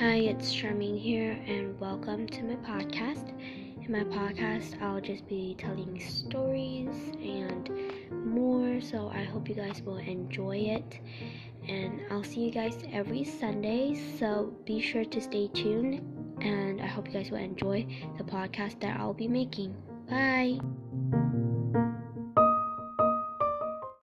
Hi, it's Charmaine here, and welcome to my podcast. In my podcast, I'll just be telling stories and more, so I hope you guys will enjoy it. And I'll see you guys every Sunday, so be sure to stay tuned, and I hope you guys will enjoy the podcast that I'll be making. Bye!